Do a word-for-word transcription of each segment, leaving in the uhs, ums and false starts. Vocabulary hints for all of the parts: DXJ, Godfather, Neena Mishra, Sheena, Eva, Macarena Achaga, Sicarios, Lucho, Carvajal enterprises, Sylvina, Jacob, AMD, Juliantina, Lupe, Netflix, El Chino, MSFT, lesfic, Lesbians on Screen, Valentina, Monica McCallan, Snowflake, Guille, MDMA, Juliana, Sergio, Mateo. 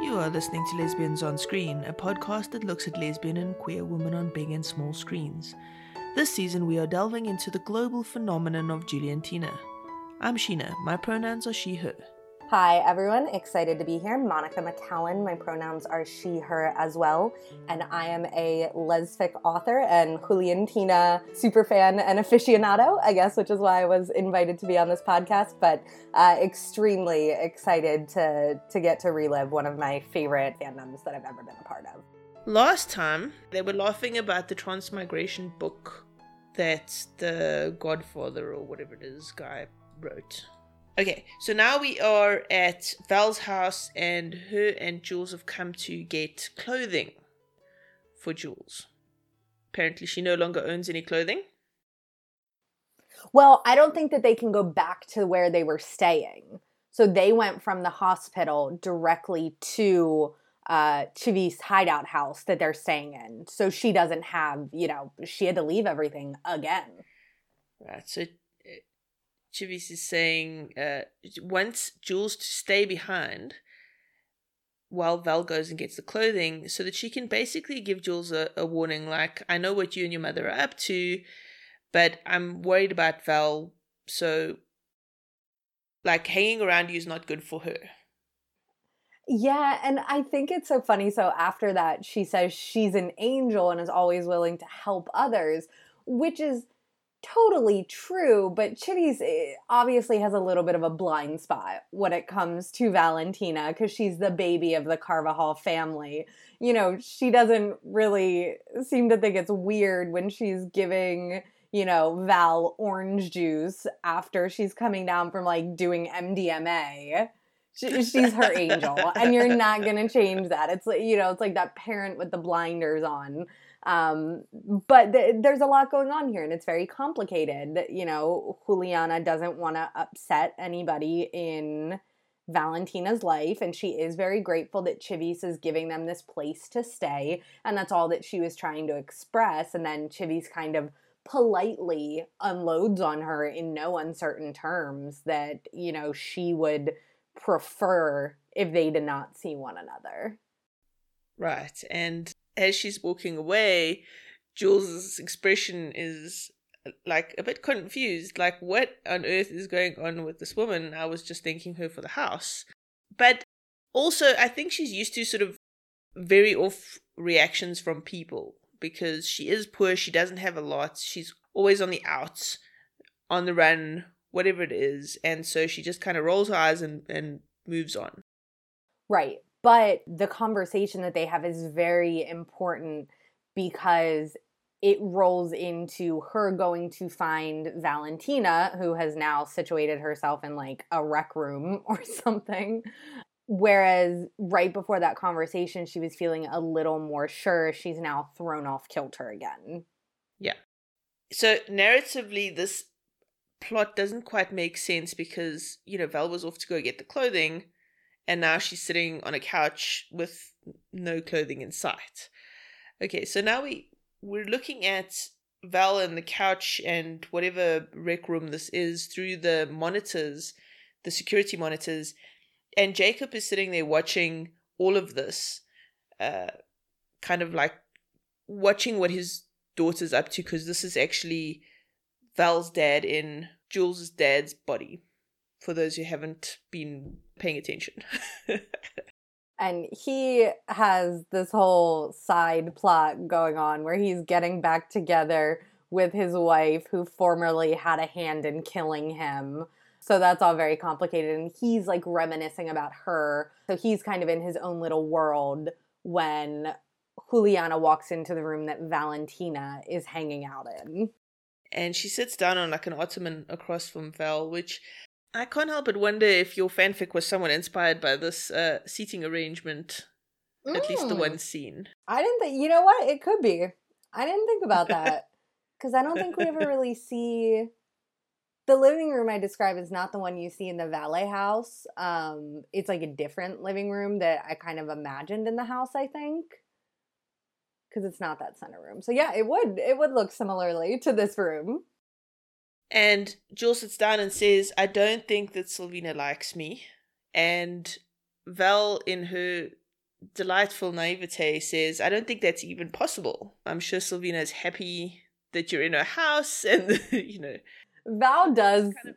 You are listening to Lesbians on Screen, a podcast that looks at lesbian and queer women on big and small screens. This season we are delving into the global phenomenon of Juliantina. I'm Sheena, my pronouns are she, her. Hi everyone, excited to be here. Monica McCallan, my pronouns are she, her as well. And I am a lesfic author and Juliantina superfan and aficionado, I guess, which is why I was invited to be on this podcast, but uh, extremely excited to, to get to relive one of my favorite fandoms that I've ever been a part of. Last time, they were laughing about the transmigration book that the Godfather or whatever it is guy wrote. Okay, so now we are at Val's house and her and Jules have come to get clothing for Jules. Apparently she no longer owns any clothing. Well, I don't think that they can go back to where they were staying. So they went from the hospital directly to uh, Chivis' hideout house that they're staying in. So she doesn't have, you know, she had to leave everything again. That's it. Chivis is saying uh, wants Jules to stay behind while Val goes and gets the clothing so that she can basically give Jules a, a warning like, I know what you and your mother are up to, but I'm worried about Val, so like hanging around you is not good for her. Yeah, and I think it's so funny. So after that, she says she's an angel and is always willing to help others, which is totally true, but Chivis obviously has a little bit of a blind spot when it comes to Valentina because she's the baby of the Carvajal family. You know, she doesn't really seem to think it's weird when she's giving, you know, Val orange juice after she's coming down from like doing M D M A. She, she's her angel, and you're not going to change that. It's like, you know, it's like that parent with the blinders on. Um, but th- there's a lot going on here and it's very complicated. You know, Juliana doesn't want to upset anybody in Valentina's life. And she is very grateful that Chivis is giving them this place to stay. And that's all that she was trying to express. And then Chivis kind of politely unloads on her in no uncertain terms that, you know, she would prefer if they did not see one another. Right. And as she's walking away, Jules' expression is like a bit confused. Like, what on earth is going on with this woman? I was just thanking her for the house. But also, I think she's used to sort of very off reactions from people because she is poor. She doesn't have a lot. She's always on the outs, on the run, whatever it is. And so she just kind of rolls her eyes and, and moves on. Right. But the conversation that they have is very important because it rolls into her going to find Valentina, who has now situated herself in like a rec room or something. Whereas right before that conversation, she was feeling a little more sure. She's now thrown off kilter again. Yeah. So narratively, this plot doesn't quite make sense because, you know, Val was off to go get the clothing. And now she's sitting on a couch with no clothing in sight. Okay, so now we, we're looking at Val and the couch and whatever rec room this is through the monitors, the security monitors. And Jacob is sitting there watching all of this, uh, kind of like watching what his daughter's up to because this is actually Val's dad in Jules' dad's body, for those who haven't been paying attention. And he has this whole side plot going on where he's getting back together with his wife who formerly had a hand in killing him. So that's all very complicated. And he's like reminiscing about her. So he's kind of in his own little world when Juliana walks into the room that Valentina is hanging out in. And she sits down on like an ottoman across from Val, which I can't help but wonder if your fanfic was somewhat inspired by this uh, seating arrangement, mm. at least the one scene. I didn't think, you know what? It could be. I didn't think about that because I don't think we ever really see the living room I describe is not the one you see in the valet house. Um, it's like a different living room that I kind of imagined in the house, I think, because it's not that center room. So yeah, it would it would look similarly to this room. And Jules sits down and says, I don't think that Sylvina likes me. And Val, in her delightful naivete says, I don't think that's even possible. I'm sure Sylvina is happy that you're in her house and, you know. Val does. Kind of-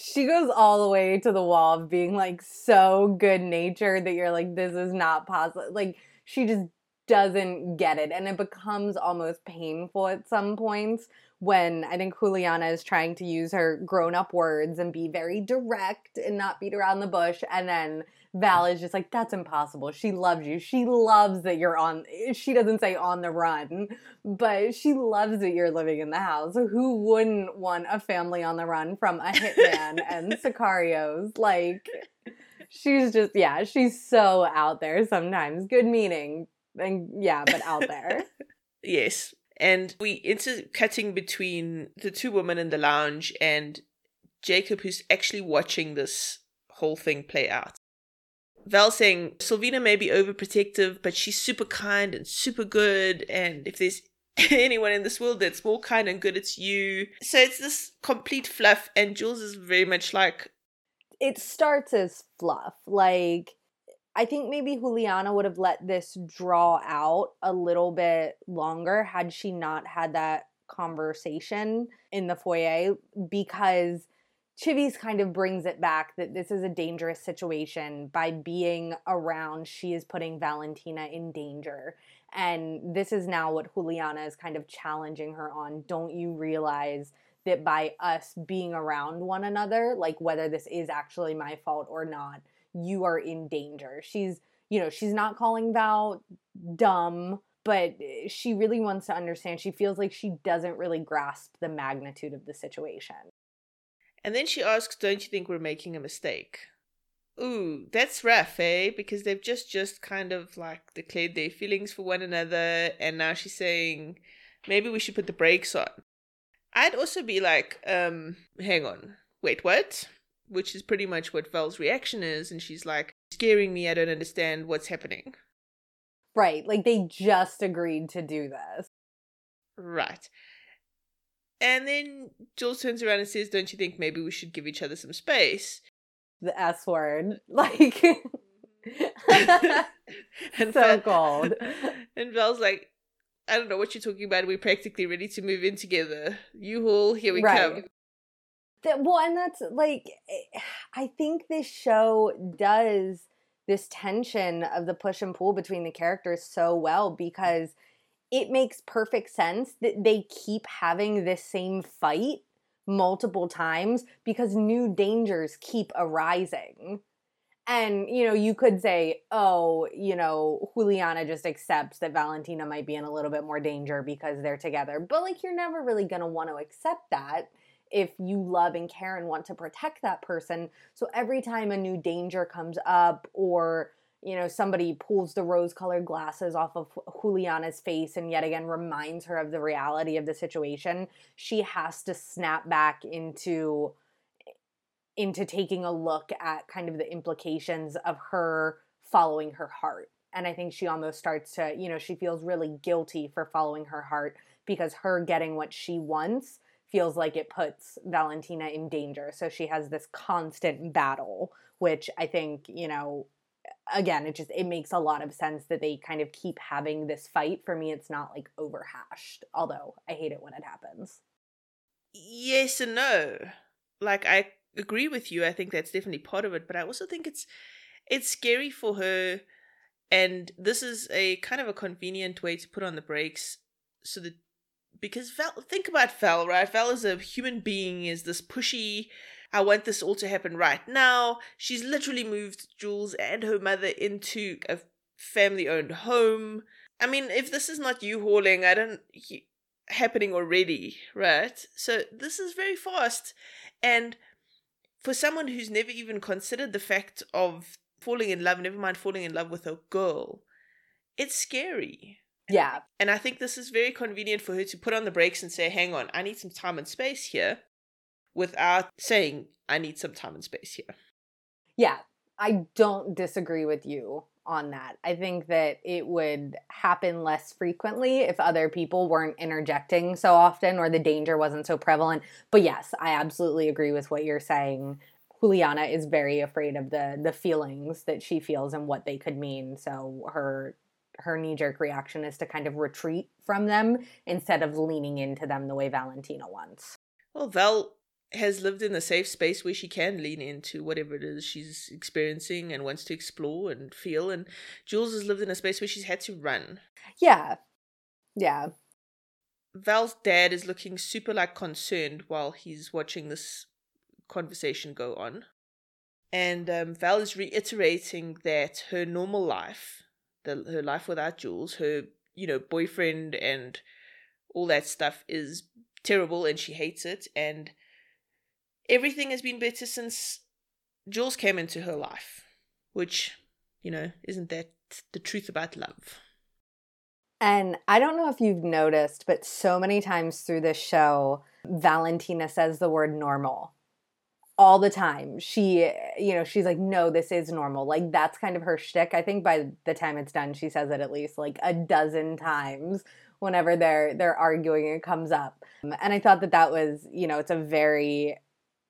she goes all the way to the wall of being, like, so good-natured that you're like, this is not possible. Like, she just doesn't get it. And it becomes almost painful at some points when I think Juliana is trying to use her grown-up words and be very direct and not beat around the bush. And then Val is just like, that's impossible. She loves you. She loves that you're on – she doesn't say on the run, but she loves that you're living in the house. Who wouldn't want a family on the run from a hitman and Sicarios? Like, she's just – yeah, she's so out there sometimes. Good meaning. And yeah, but out there. Yes. And we intercutting between the two women in the lounge and Jacob, who's actually watching this whole thing play out. Val saying, Sylvina may be overprotective, but she's super kind and super good. And if there's anyone in this world that's more kind and good, it's you. So it's this complete fluff. And Jules is very much like... It starts as fluff. Like, I think maybe Juliana would have let this draw out a little bit longer had she not had that conversation in the foyer, because... Chivis kind of brings it back that this is a dangerous situation. By being around, she is putting Valentina in danger. And this is now what Juliana is kind of challenging her on. Don't you realize that by us being around one another, like whether this is actually my fault or not, you are in danger. She's, you know, she's not calling Val dumb, but she really wants to understand. She feels like she doesn't really grasp the magnitude of the situation. And then she asks, don't you think we're making a mistake? Ooh, that's rough, eh? Because they've just, just kind of like declared their feelings for one another. And now she's saying, maybe we should put the brakes on. I'd also be like, um, hang on, wait, what? Which is pretty much what Val's reaction is. And she's like, scaring me, I don't understand what's happening. Right, like they just agreed to do this. Right. And then Jules turns around and says, don't you think maybe we should give each other some space? The S word. Like. And so Val, cold. And Val's like, I don't know what you're talking about. We're practically ready to move in together. U-Haul, here we right. come. That, well, and that's like, I think this show does this tension of the push and pull between the characters so well, because it makes perfect sense that they keep having this same fight multiple times because new dangers keep arising. And, you know, you could say, oh, you know, Juliana just accepts that Valentina might be in a little bit more danger because they're together. But, like, you're never really going to want to accept that if you love and care and want to protect that person. So every time a new danger comes up, or you know, somebody pulls the rose-colored glasses off of Juliana's face and yet again reminds her of the reality of the situation, she has to snap back into, into taking a look at kind of the implications of her following her heart. And I think she almost starts to, you know, she feels really guilty for following her heart because her getting what she wants feels like it puts Valentina in danger. So she has this constant battle, which I think, you know, again, it just, it makes a lot of sense that they kind of keep having this fight. For me, it's not like overhashed, although I hate it when it happens. Yes and no. Like, I agree with you. I think that's definitely part of it, but I also think it's, it's scary for her. And this is a kind of a convenient way to put on the brakes so that, because Val, think about Val, right? Val is a human being, is this pushy, I want this all to happen right now. She's literally moved Jules and her mother into a family-owned home. I mean, if this is not U-hauling, I don't... happening already, right? So this is very fast. And for someone who's never even considered the fact of falling in love, never mind falling in love with a girl, it's scary. Yeah. And I think this is very convenient for her to put on the brakes and say, hang on, I need some time and space here, without saying, I need some time and space here. Yeah, I don't disagree with you on that. I think that it would happen less frequently if other people weren't interjecting so often or the danger wasn't so prevalent. But yes, I absolutely agree with what you're saying. Juliana is very afraid of the the feelings that she feels and what they could mean. So her her knee-jerk reaction is to kind of retreat from them instead of leaning into them the way Valentina wants. Well, Val has lived in a safe space where she can lean into whatever it is she's experiencing and wants to explore and feel. And Jules has lived in a space where she's had to run. Yeah. Yeah. Val's dad is looking super, like, concerned while he's watching this conversation go on. And um, Val is reiterating that her normal life, the, her life without Jules, her, you know, boyfriend and all that stuff is terrible and she hates it. And everything has been better since Jules came into her life, which, you know, isn't that the truth about love? And I don't know if you've noticed, but so many times through this show, Valentina says the word normal all the time. She, you know, she's like, no, this is normal. Like, that's kind of her shtick. I think by the time it's done, she says it at least like a dozen times whenever they're, they're arguing and it comes up. And I thought that that was, you know, it's a very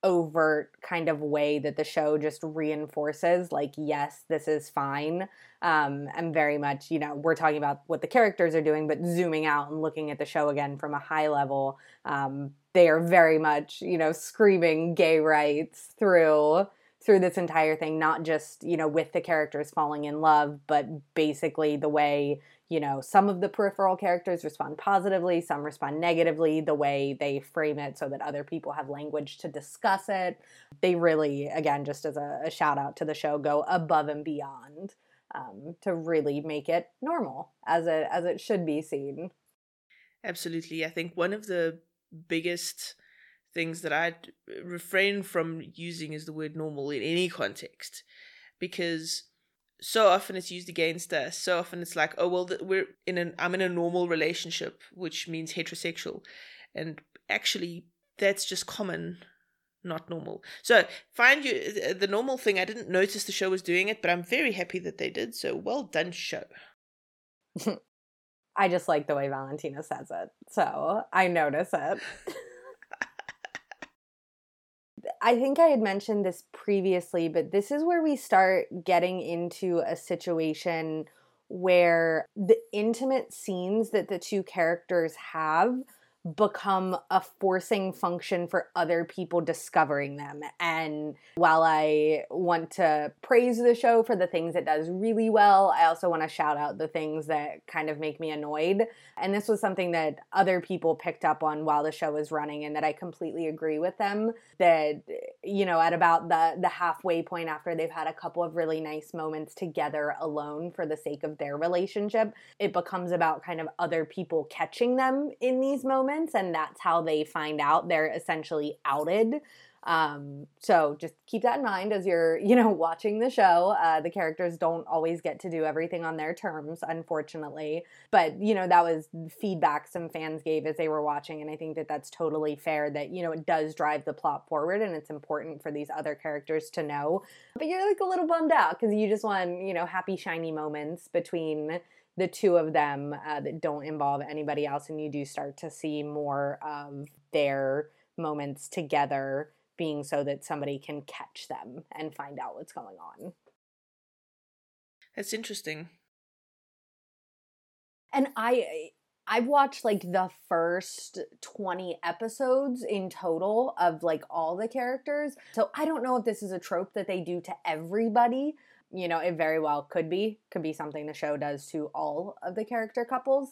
overt kind of way that the show just reinforces, like, yes, this is fine. Um, and very much, you know, we're talking about what the characters are doing, but zooming out and looking at the show again from a high level, um, they are very much, you know, screaming gay rights through through this entire thing, not just, you know, with the characters falling in love, but basically the way, you know, some of the peripheral characters respond positively, some respond negatively, the way they frame it so that other people have language to discuss it. They really, again, just as a, a shout out to the show, go above and beyond um, to really make it normal as it, as it should be seen. Absolutely. I think one of the biggest things that I refrain from using is the word normal in any context, because so often it's used against us. So often it's like, oh, well, the, we're in an, I'm in a normal relationship, which means heterosexual. And actually, that's just common, not normal. So find you the normal thing. I didn't notice the show was doing it, but I'm very happy that they did. So well done, show. I just like the way Valentina says it. So I notice it. I think I had mentioned this previously, but this is where we start getting into a situation where the intimate scenes that the two characters have become a forcing function for other people discovering them. And while I want to praise the show for the things it does really well, I also want to shout out the things that kind of make me annoyed. And this was something that other people picked up on while the show was running, and that I completely agree with them, that, you know, at about the, the halfway point after they've had a couple of really nice moments together alone for the sake of their relationship, it becomes about kind of other people catching them in these moments. And that's how they find out. They're essentially outed. Um, so just keep that in mind as you're, you know, watching the show. Uh, the characters don't always get to do everything on their terms, unfortunately. But, you know, that was feedback some fans gave as they were watching. And I think that that's totally fair, that, you know, it does drive the plot forward and it's important for these other characters to know. But you're like a little bummed out because you just want, you know, happy, shiny moments between the two of them uh, that don't involve anybody else, and you do start to see more of their moments together being so that somebody can catch them and find out what's going on. That's interesting. And I, I've watched like the first twenty episodes in total of like all the characters. So I don't know if this is a trope that they do to everybody. You know, it very well could be, could be something the show does to all of the character couples,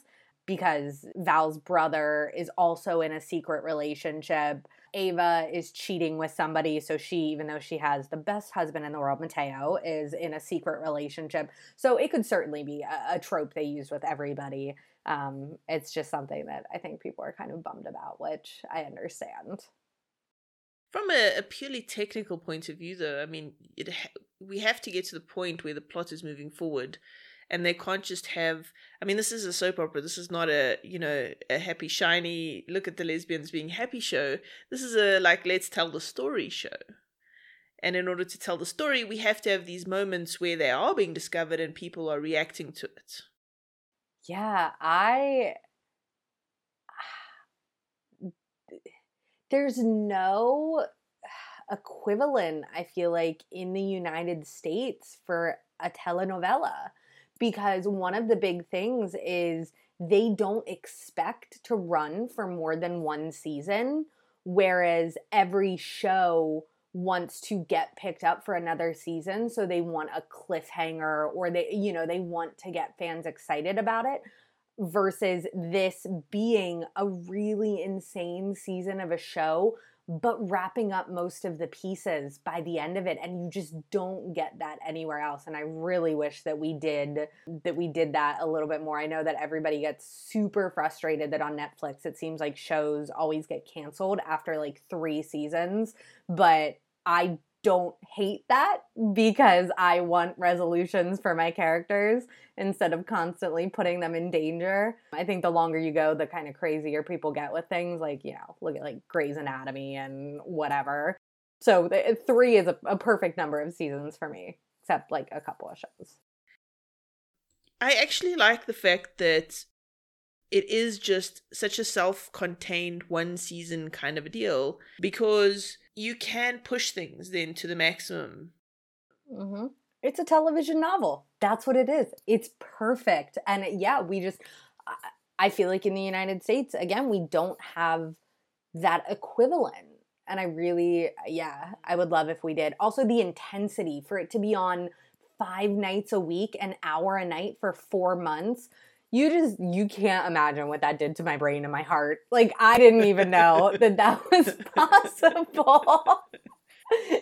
because Val's brother is also in a secret relationship. Eva is cheating with somebody, so she, even though she has the best husband in the world, Mateo, is in a secret relationship. So it could certainly be a, a trope they use with everybody. Um, it's just something that I think people are kind of bummed about, which I understand. From a, a purely technical point of view, though, I mean, it ha- we have to get to the point where the plot is moving forward, and they can't just have, I mean, this is a soap opera. This is not a, you know, a happy, shiny, look at the lesbians being happy show. This is a, like, let's tell the story show. And in order to tell the story, we have to have these moments where they are being discovered and people are reacting to it. Yeah, I... There's no equivalent, I feel like, in the United States for a telenovela, because one of the big things is they don't expect to run for more than one season, whereas every show wants to get picked up for another season, so they want a cliffhanger, or they, you know, they want to get fans excited about it, versus this being a really insane season of a show, but wrapping up most of the pieces by the end of it, and you just don't get that anywhere else. And I really wish that we did that we did that a little bit more. I know that everybody gets super frustrated that on Netflix it seems like shows always get canceled after like three seasons, but I don't hate that, because I want resolutions for my characters instead of constantly putting them in danger. I think the longer you go, the kind of crazier people get with things, like, you know, look at like Grey's Anatomy and whatever. So the, three is a, a perfect number of seasons for me, except like a couple of shows. I actually like the fact that it is just such a self-contained one season kind of a deal, because you can push things then to the maximum. Mm-hmm. It's a television novel. That's what it is. It's perfect. And it, yeah, we just, I feel like in the United States, again, we don't have that equivalent. And I really, yeah, I would love if we did. Also the intensity for it to be on five nights a week, an hour a night for four months. You just, you can't imagine what that did to my brain and my heart. Like, I didn't even know that that was possible.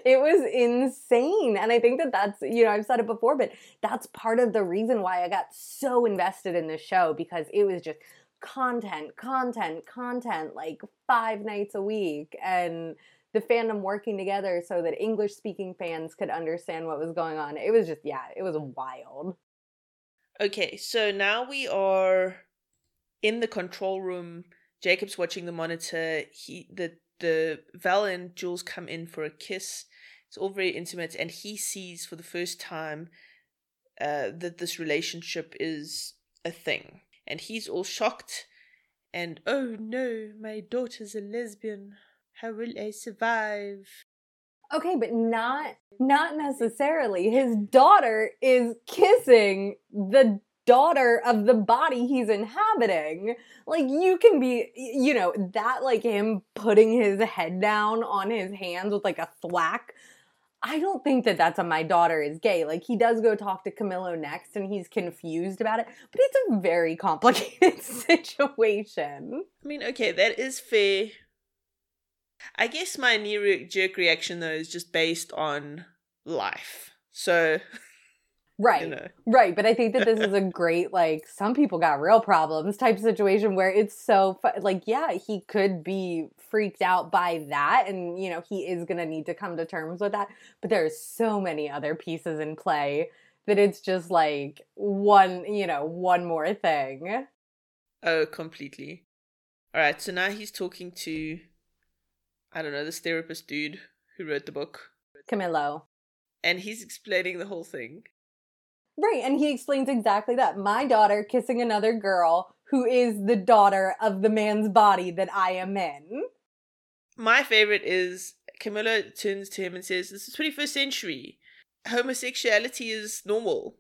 It was insane. And I think that that's, you know, I've said it before, but that's part of the reason why I got so invested in this show, because it was just content, content, content, like five nights a week. And the fandom working together so that English-speaking fans could understand what was going on. It was just, yeah, it was wild. Okay, so now we are in the control room. Jacob's watching the monitor. He, the the Val and Jules come in for a kiss. It's all very intimate, and he sees for the first time uh, that this relationship is a thing. And he's all shocked. And, oh no, my daughter's a lesbian. How will I survive? Okay, but not not necessarily. His daughter is kissing the daughter of the body he's inhabiting. Like, you can be, you know, that, like him putting his head down on his hands with like a thwack. I don't think that that's a my daughter is gay. Like, he does go talk to Camillo next and he's confused about it, but it's a very complicated situation. I mean, okay, that is fair. I guess my knee-jerk reaction, though, is just based on life. So, right, you know. Right. But I think that this is a great, like, some people got real problems type situation where it's so, fu- like, yeah, he could be freaked out by that. And, you know, he is going to need to come to terms with that. But there are so many other pieces in play that it's just, like, one, you know, one more thing. Oh, completely. All right. So now he's talking to... I don't know, this therapist dude who wrote the book. Camillo. And he's explaining the whole thing. Right, and he explains exactly that. My daughter kissing another girl who is the daughter of the man's body that I am in. My favorite is Camillo turns to him and says, this is the twenty-first century. Homosexuality is normal.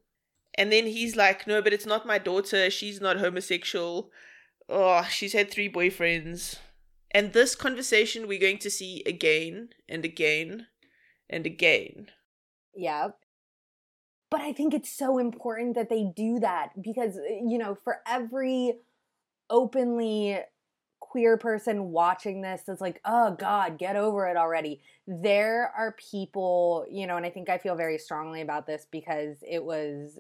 And then he's like, no, but it's not my daughter. She's not homosexual. Oh, she's had three boyfriends. And this conversation we're going to see again and again and again. Yeah. But I think it's so important that they do that because, you know, for every openly queer person watching this that's like, oh, God, get over it already. There are people, you know, and I think I feel very strongly about this because it was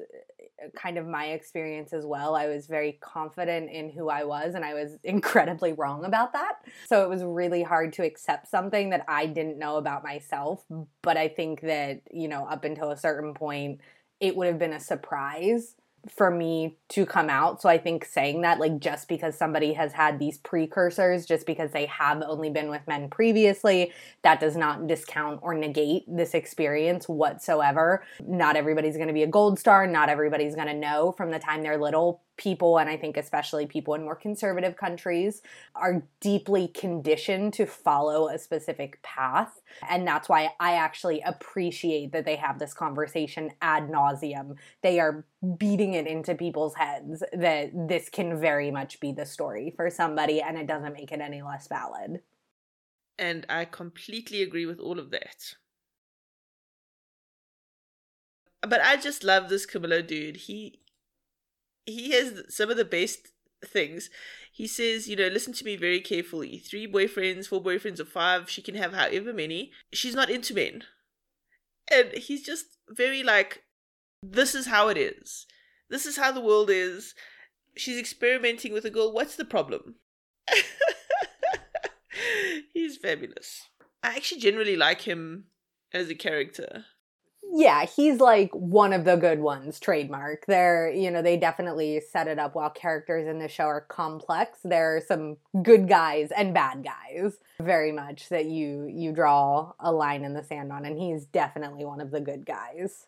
kind of my experience as well. I was very confident in who I was, and I was incredibly wrong about that. So it was really hard to accept something that I didn't know about myself. But I think that, you know, up until a certain point, it would have been a surprise for me to come out. So I think saying that, like, just because somebody has had these precursors, just because they have only been with men previously, that does not discount or negate this experience whatsoever. Not everybody's going to be a gold star. Not everybody's going to know from the time they're little people, and I think especially people in more conservative countries, are deeply conditioned to follow a specific path. And that's why I actually appreciate that they have this conversation ad nauseum. They are beating it into people's heads that this can very much be the story for somebody, and it doesn't make it any less valid. And I completely agree with all of that. But I just love this Camilo dude. He he has some of the best things. He says, you know, listen to me very carefully. Three boyfriends, four boyfriends, or five. She can have however many. She's not into men. And he's just very like, this is how it is. This is how the world is. She's experimenting with a girl. What's the problem? He's fabulous. I actually generally like him as a character. Yeah, he's like one of the good ones, trademark. They're, you know, they definitely set it up. While characters in the show are complex, there are some good guys and bad guys, very much, that you you draw a line in the sand on, and he's definitely one of the good guys.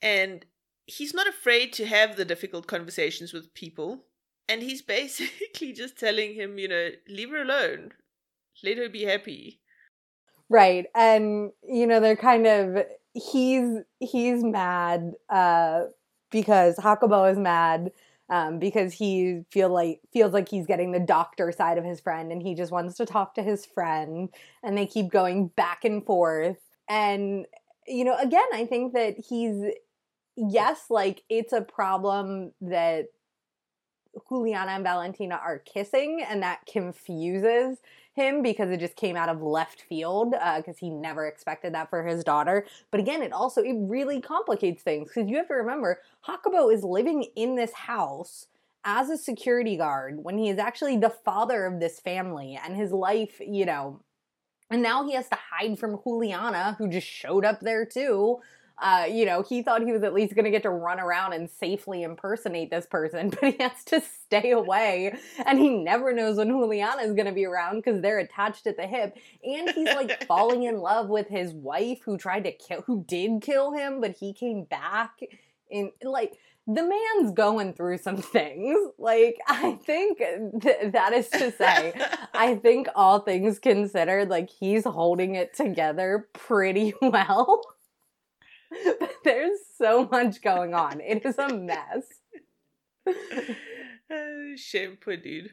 And he's not afraid to have the difficult conversations with people, and he's basically just telling him, you know, leave her alone, let her be happy. Right, and, you know, they're kind of... He's he's mad uh, because Jacobo is mad um, because he feel like feels like he's getting the doctor side of his friend, and he just wants to talk to his friend, and they keep going back and forth. And, you know, again, I think that he's, yes, like, it's a problem that Juliana and Valentina are kissing, and that confuses him because it just came out of left field because uh, he never expected that for his daughter. But again, it also, it really complicates things because you have to remember, Jacobo is living in this house as a security guard when he is actually the father of this family, and his life, you know, and now he has to hide from Juliana, who just showed up there too. Uh, you know, he thought he was at least going to get to run around and safely impersonate this person, but he has to stay away, and he never knows when Juliana is going to be around because they're attached at the hip, and he's like falling in love with his wife who tried to kill, who did kill him, but he came back, and like, the man's going through some things. Like, I think th- that is to say, I think all things considered, like, he's holding it together pretty well. But there's so much going on. It is a mess. Oh, shame, poor dude.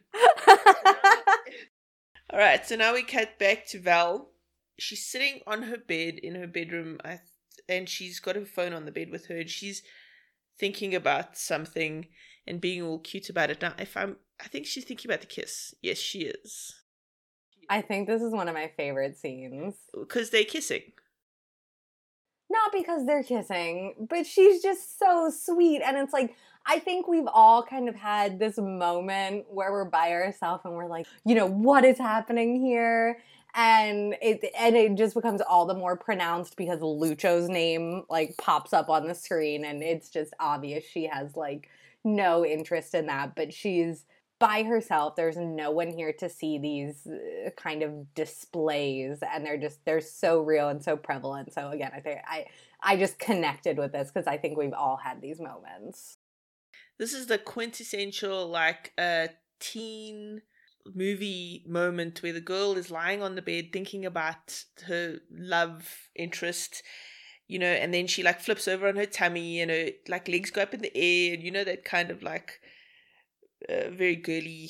All right, so now we cut back to Val. She's sitting on her bed in her bedroom, and she's got her phone on the bed with her, and she's thinking about something and being all cute about it. Now, if I'm, I think she's thinking about the kiss. Yes, she is. I think this is one of my favorite scenes. Because they're kissing. Not because they're kissing, but she's just so sweet. And it's like, I think we've all kind of had this moment where we're by ourselves and we're like, you know, what is happening here? And it and it just becomes all the more pronounced because Lucho's name, like, pops up on the screen. And it's just obvious she has, like, no interest in that. But she's by herself. There's no one here to see these kind of displays, and they're just, they're so real and so prevalent. So again, I think I, I just connected with this because I think we've all had these moments. This is the quintessential, like, uh, teen movie moment where the girl is lying on the bed thinking about her love interest, you know, and then she, like, flips over on her tummy and her, like, legs go up in the air, and, you know, that kind of, like, a very girly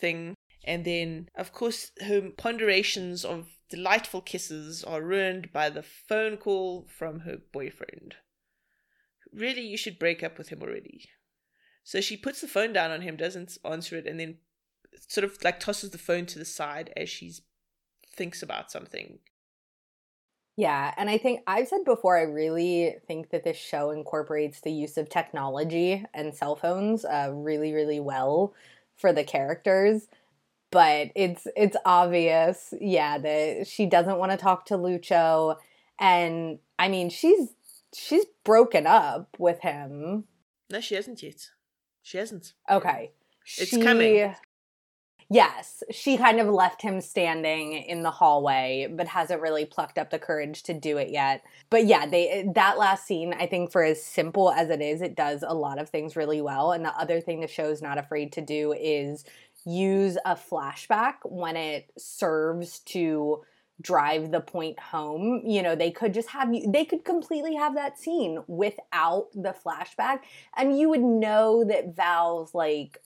thing. And then, of course, her ponderations of delightful kisses are ruined by the phone call from her boyfriend. Really, you should break up with him already. So she puts the phone down on him, doesn't answer it, and then sort of, like, tosses the phone to the side as she thinks about something. Yeah, and I think I've said before, I really think that this show incorporates the use of technology and cell phones uh, really, really well for the characters. But it's it's obvious, yeah, that she doesn't want to talk to Lucho. And, I mean, she's she's broken up with him. No, she hasn't yet. She hasn't. Okay. It's she... coming. Yes, she kind of left him standing in the hallway, but hasn't really plucked up the courage to do it yet. But yeah, they that last scene, I think for as simple as it is, it does a lot of things really well. And the other thing the show's not afraid to do is use a flashback when it serves to drive the point home. You know, they could just have you, they could completely have that scene without the flashback. And you would know that Val's like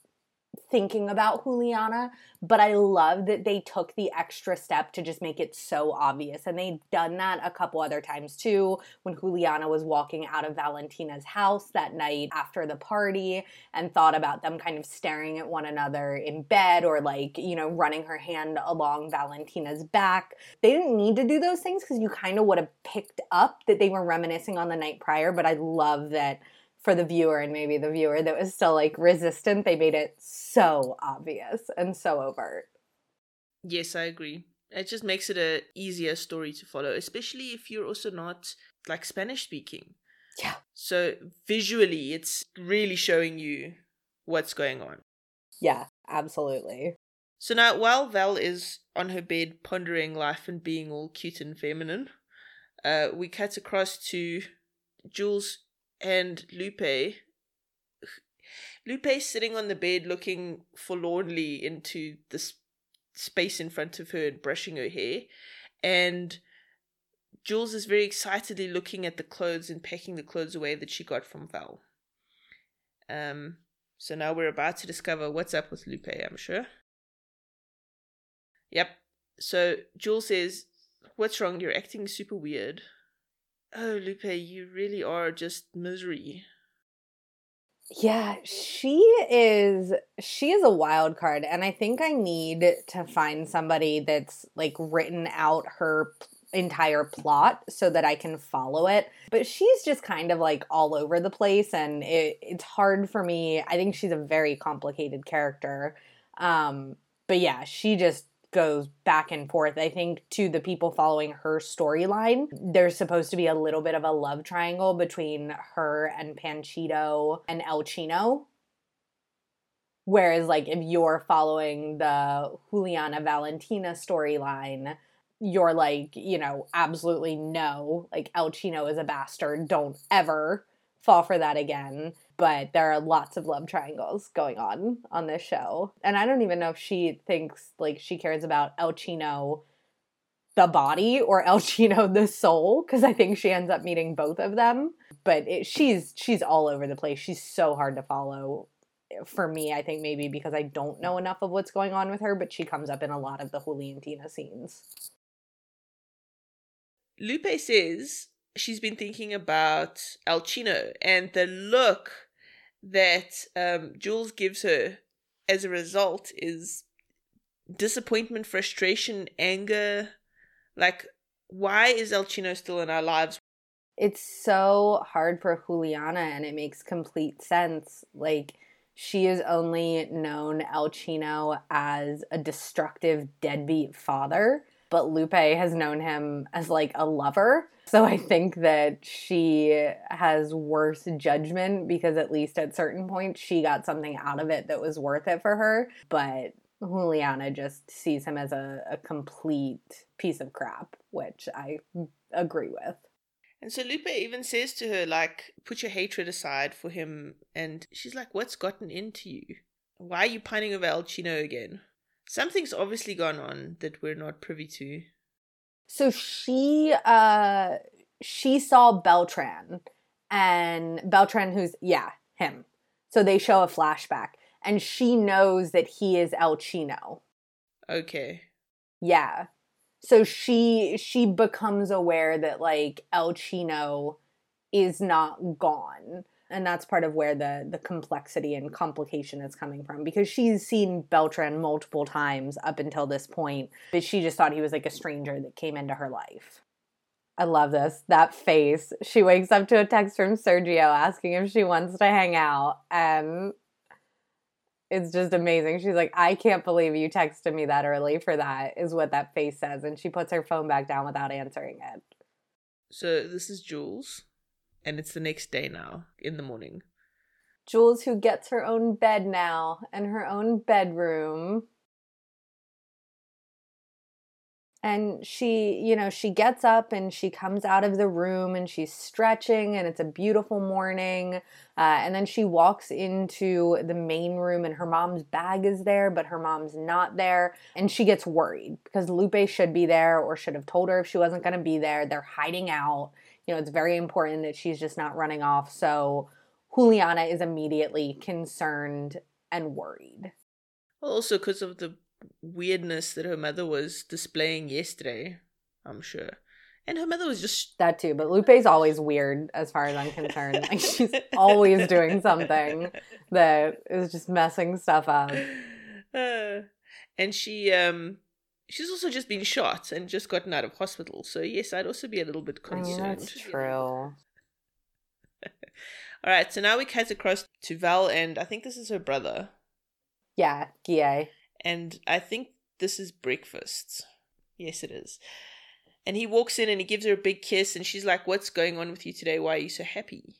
thinking about Juliana, but I love that they took the extra step to just make it so obvious. And they've done that a couple other times too, when Juliana was walking out of Valentina's house that night after the party and thought about them kind of staring at one another in bed, or like, you know, running her hand along Valentina's back. They didn't need to do those things because you kind of would have picked up that they were reminiscing on the night prior, but I love that for the viewer, and maybe the viewer that was still like resistant, they made it so obvious and so overt. Yes, I agree. It just makes it a easier story to follow, especially if you're also not like Spanish speaking. Yeah. So visually, it's really showing you what's going on. Yeah, absolutely. So now while Val is on her bed pondering life and being all cute and feminine, uh, we cut across to Jules and Lupe. Lupe's sitting on the bed looking forlornly into this space in front of her and brushing her hair. And Jules is very excitedly looking at the clothes and packing the clothes away that she got from Val. Um, so now we're about to discover what's up with Lupe, I'm sure. Yep. So Jules says, "What's wrong? You're acting super weird." Oh, Lupe, you really are just misery. Yeah, she is, she is a wild card. And I think I need to find somebody that's like written out her entire plot so that I can follow it. But she's just kind of like all over the place. And it, it's hard for me. I think she's a very complicated character. Um, but yeah, she just goes back and forth. I think to the people following her storyline, there's supposed to be a little bit of a love triangle between her and Panchito and El Chino. Whereas like if you're following the Juliana Valentina storyline, you're like, you know, absolutely no. Like El Chino is a bastard. Don't ever fall for that again. But there are lots of love triangles going on on this show. And I don't even know if she thinks, like, she cares about El Chino, the body, or El Chino, the soul, because I think she ends up meeting both of them. But it, she's she's all over the place. She's so hard to follow for me, I think maybe because I don't know enough of what's going on with her, but she comes up in a lot of the Juliantina scenes. Lupe says she's been thinking about El Chino and the look that um, Jules gives her as a result is disappointment, frustration, anger. Like, why is El Chino still in our lives? It's so hard for Juliana, and it makes complete sense. Like, she has only known El Chino as a destructive, deadbeat father, but Lupe has known him as like a lover. So I think that she has worse judgment because at least at certain points she got something out of it that was worth it for her. But Juliana just sees him as a, a complete piece of crap, which I agree with. And so Lupe even says to her, like, put your hatred aside for him. And she's like, what's gotten into you? Why are you pining over El Chino again? Something's obviously gone on that we're not privy to. So she uh, she saw Beltran, and Beltran who's, yeah, him. So they show a flashback, and she knows that he is El Chino. Okay. Yeah. So she she becomes aware that, like, El Chino is not gone, and that's part of where the, the complexity and complication is coming from, because she's seen Beltran multiple times up until this point, but she just thought he was like a stranger that came into her life. I love this. That face. She wakes up to a text from Sergio asking if she wants to hang out, and it's just amazing. She's like, I can't believe you texted me that early for that, is what that face says, and she puts her phone back down without answering it. So this is Jules. And it's the next day now, in the morning. Jules, who gets her own bed now and her own bedroom. And she, you know, she gets up and she comes out of the room and she's stretching and it's a beautiful morning. Uh, and then she walks into the main room and her mom's bag is there, but her mom's not there. And she gets worried because Lupe should be there or should have told her if she wasn't going to be there. They're hiding out. You know, it's very important that she's just not running off. So Juliana is immediately concerned and worried. Also because of the weirdness that her mother was displaying yesterday, I'm sure. And her mother was just... That too, but Lupe's always weird as far as I'm concerned. Like, she's always doing something that is just messing stuff up. Uh, and she, um, she's also just been shot and just gotten out of hospital. So yes, I'd also be a little bit concerned. Yeah, that's true. All right, so now we cut across to Val, and I think this is her brother. Yeah, Guille. And I think this is breakfast. Yes, it is. And he walks in and he gives her a big kiss. And she's like, what's going on with you today? Why are you so happy?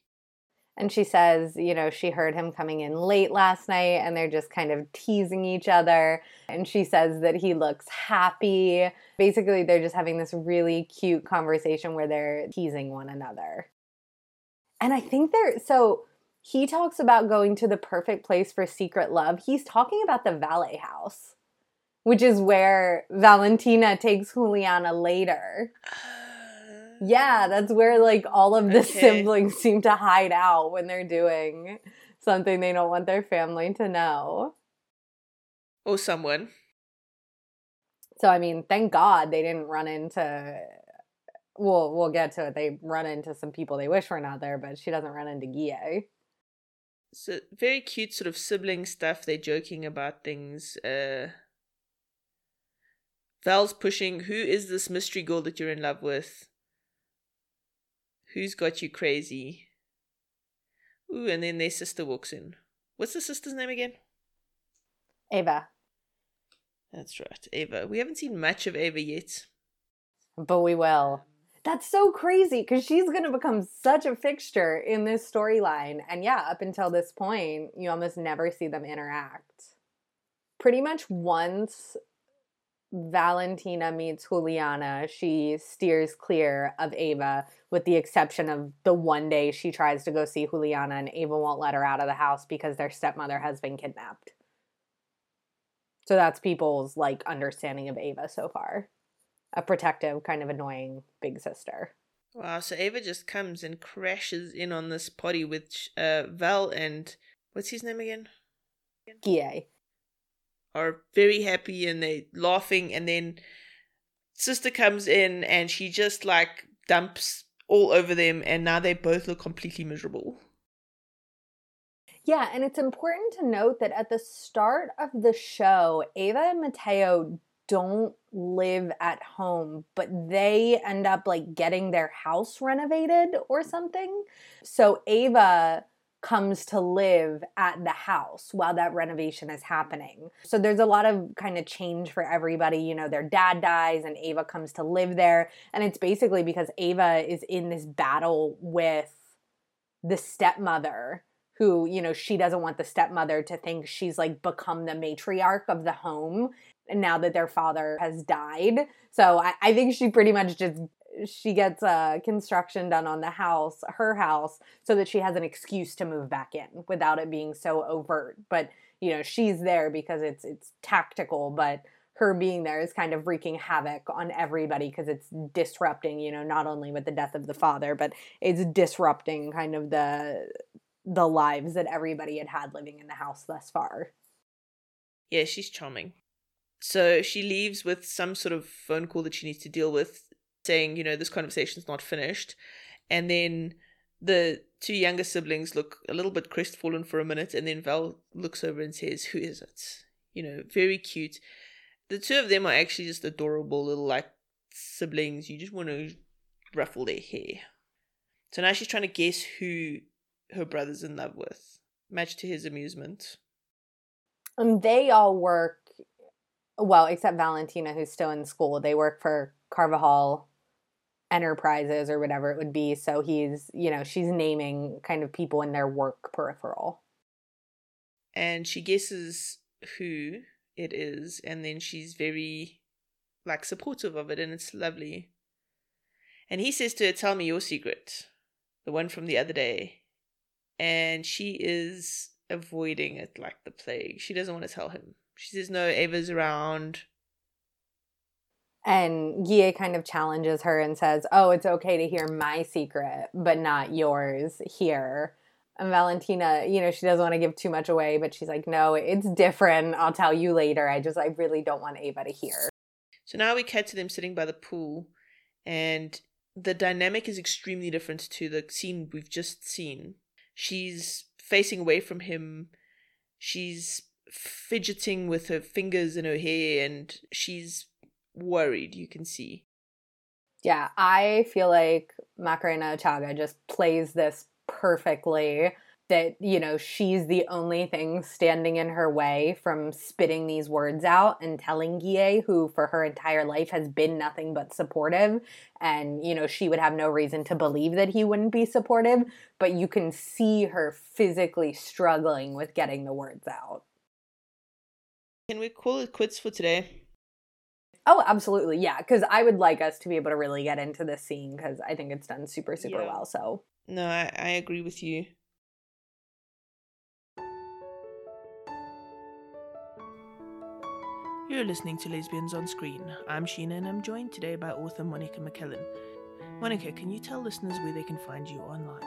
And she says, you know, she heard him coming in late last night. And they're just kind of teasing each other. And she says that he looks happy. Basically, they're just having this really cute conversation where they're teasing one another. And I think they're... so. He talks about going to the perfect place for secret love. He's talking about the valet house, which is where Valentina takes Juliana later. Yeah, that's where, like, all of the okay. siblings seem to hide out when they're doing something they don't want their family to know. Or someone. So, I mean, thank God they didn't run into... Well, we'll get to it. They run into some people they wish were not there, but she doesn't run into Guille. So very cute sort of sibling stuff. They're joking about things. Uh, Val's pushing, who is this mystery girl that you're in love with? Who's got you crazy? Ooh, and then their sister walks in. What's the sister's name again? Eva. That's right, Eva. We haven't seen much of Eva yet. But we will. That's so crazy because she's going to become such a fixture in this storyline. And yeah, up until this point, you almost never see them interact. Pretty much once Valentina meets Juliana, she steers clear of Eva, with the exception of the one day she tries to go see Juliana and Eva won't let her out of the house because their stepmother has been kidnapped. So that's people's, like, understanding of Eva so far. A protective, kind of annoying big sister. Wow, so Eva just comes and crashes in on this potty with uh, Val and... What's his name again? Guille. Are very happy and they're laughing, and then sister comes in and she just, like, dumps all over them, and now they both look completely miserable. Yeah, and it's important to note that at the start of the show, Eva and Mateo don't live at home, but they end up, like, getting their house renovated or something. So Eva comes to live at the house while that renovation is happening. So there's a lot of kind of change for everybody. You know, their dad dies and Eva comes to live there. And it's basically because Eva is in this battle with the stepmother who, you know, she doesn't want the stepmother to think she's, like, become the matriarch of the home. And now that their father has died. So I, I think she pretty much just, she gets uh, construction done on the house, her house, so that she has an excuse to move back in without it being so overt. But, you know, she's there because it's it's tactical, but her being there is kind of wreaking havoc on everybody because it's disrupting, you know, not only with the death of the father, but it's disrupting kind of the the lives that everybody had had living in the house thus far. Yeah, she's charming. So she leaves with some sort of phone call that she needs to deal with, saying, you know, this conversation's not finished. And then the two younger siblings look a little bit crestfallen for a minute, and then Val looks over and says, who is it? You know, very cute. The two of them are actually just adorable little, like, siblings. You just want to ruffle their hair. So now she's trying to guess who her brother's in love with, much to his amusement. And they all work. Well, except Valentina, who's still in school. They work for Carvajal Enterprises or whatever it would be. So he's, you know, she's naming kind of people in their work peripheral. And she guesses who it is. And then she's very like supportive of it, and it's lovely. And he says to her, tell me your secret, the one from the other day. And she is avoiding it like the plague. She doesn't want to tell him. She says, no, Ava's around. And Guille kind of challenges her and says, oh, it's okay to hear my secret, but not yours here. And Valentina, you know, she doesn't want to give too much away, but she's like, no, it's different. I'll tell you later. I just, I really don't want Eva to hear. So now we cut to them sitting by the pool, and the dynamic is extremely different to the scene we've just seen. She's facing away from him. She's fidgeting with her fingers in her hair, and she's worried, you can see. Yeah, I feel like Macarena Achaga just plays this perfectly, that, you know, she's the only thing standing in her way from spitting these words out and telling Guille, who for her entire life has been nothing but supportive, and, you know, she would have no reason to believe that he wouldn't be supportive, but you can see her physically struggling with getting the words out. Can we call it quits for today? Oh, absolutely, yeah, because I would like us to be able to really get into this scene, because I think it's done super, super yeah. well, so. No, I, I agree with you. You're listening to Lesbians on Screen. I'm Sheena, and I'm joined today by author Monica McCallan. Monica, can you tell listeners where they can find you online?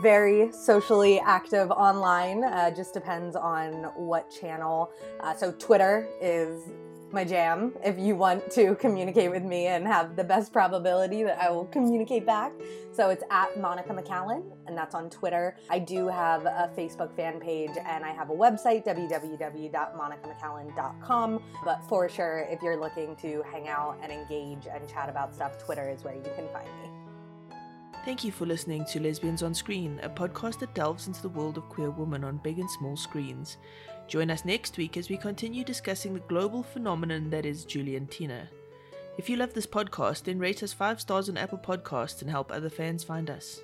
Very socially active online, uh, just depends on what channel. Uh, so Twitter is my jam. If you want to communicate with me and have the best probability that I will communicate back. So it's at Monica McCallan, and that's on Twitter. I do have a Facebook fan page, and I have a website, w w w dot monica mccallan dot com. But for sure, if you're looking to hang out and engage and chat about stuff, Twitter is where you can find me. Thank you for listening to Lesbians on Screen, a podcast that delves into the world of queer women on big and small screens. Join us next week as we continue discussing the global phenomenon that is Juliantina. If you love this podcast, then rate us five stars on Apple Podcasts and help other fans find us.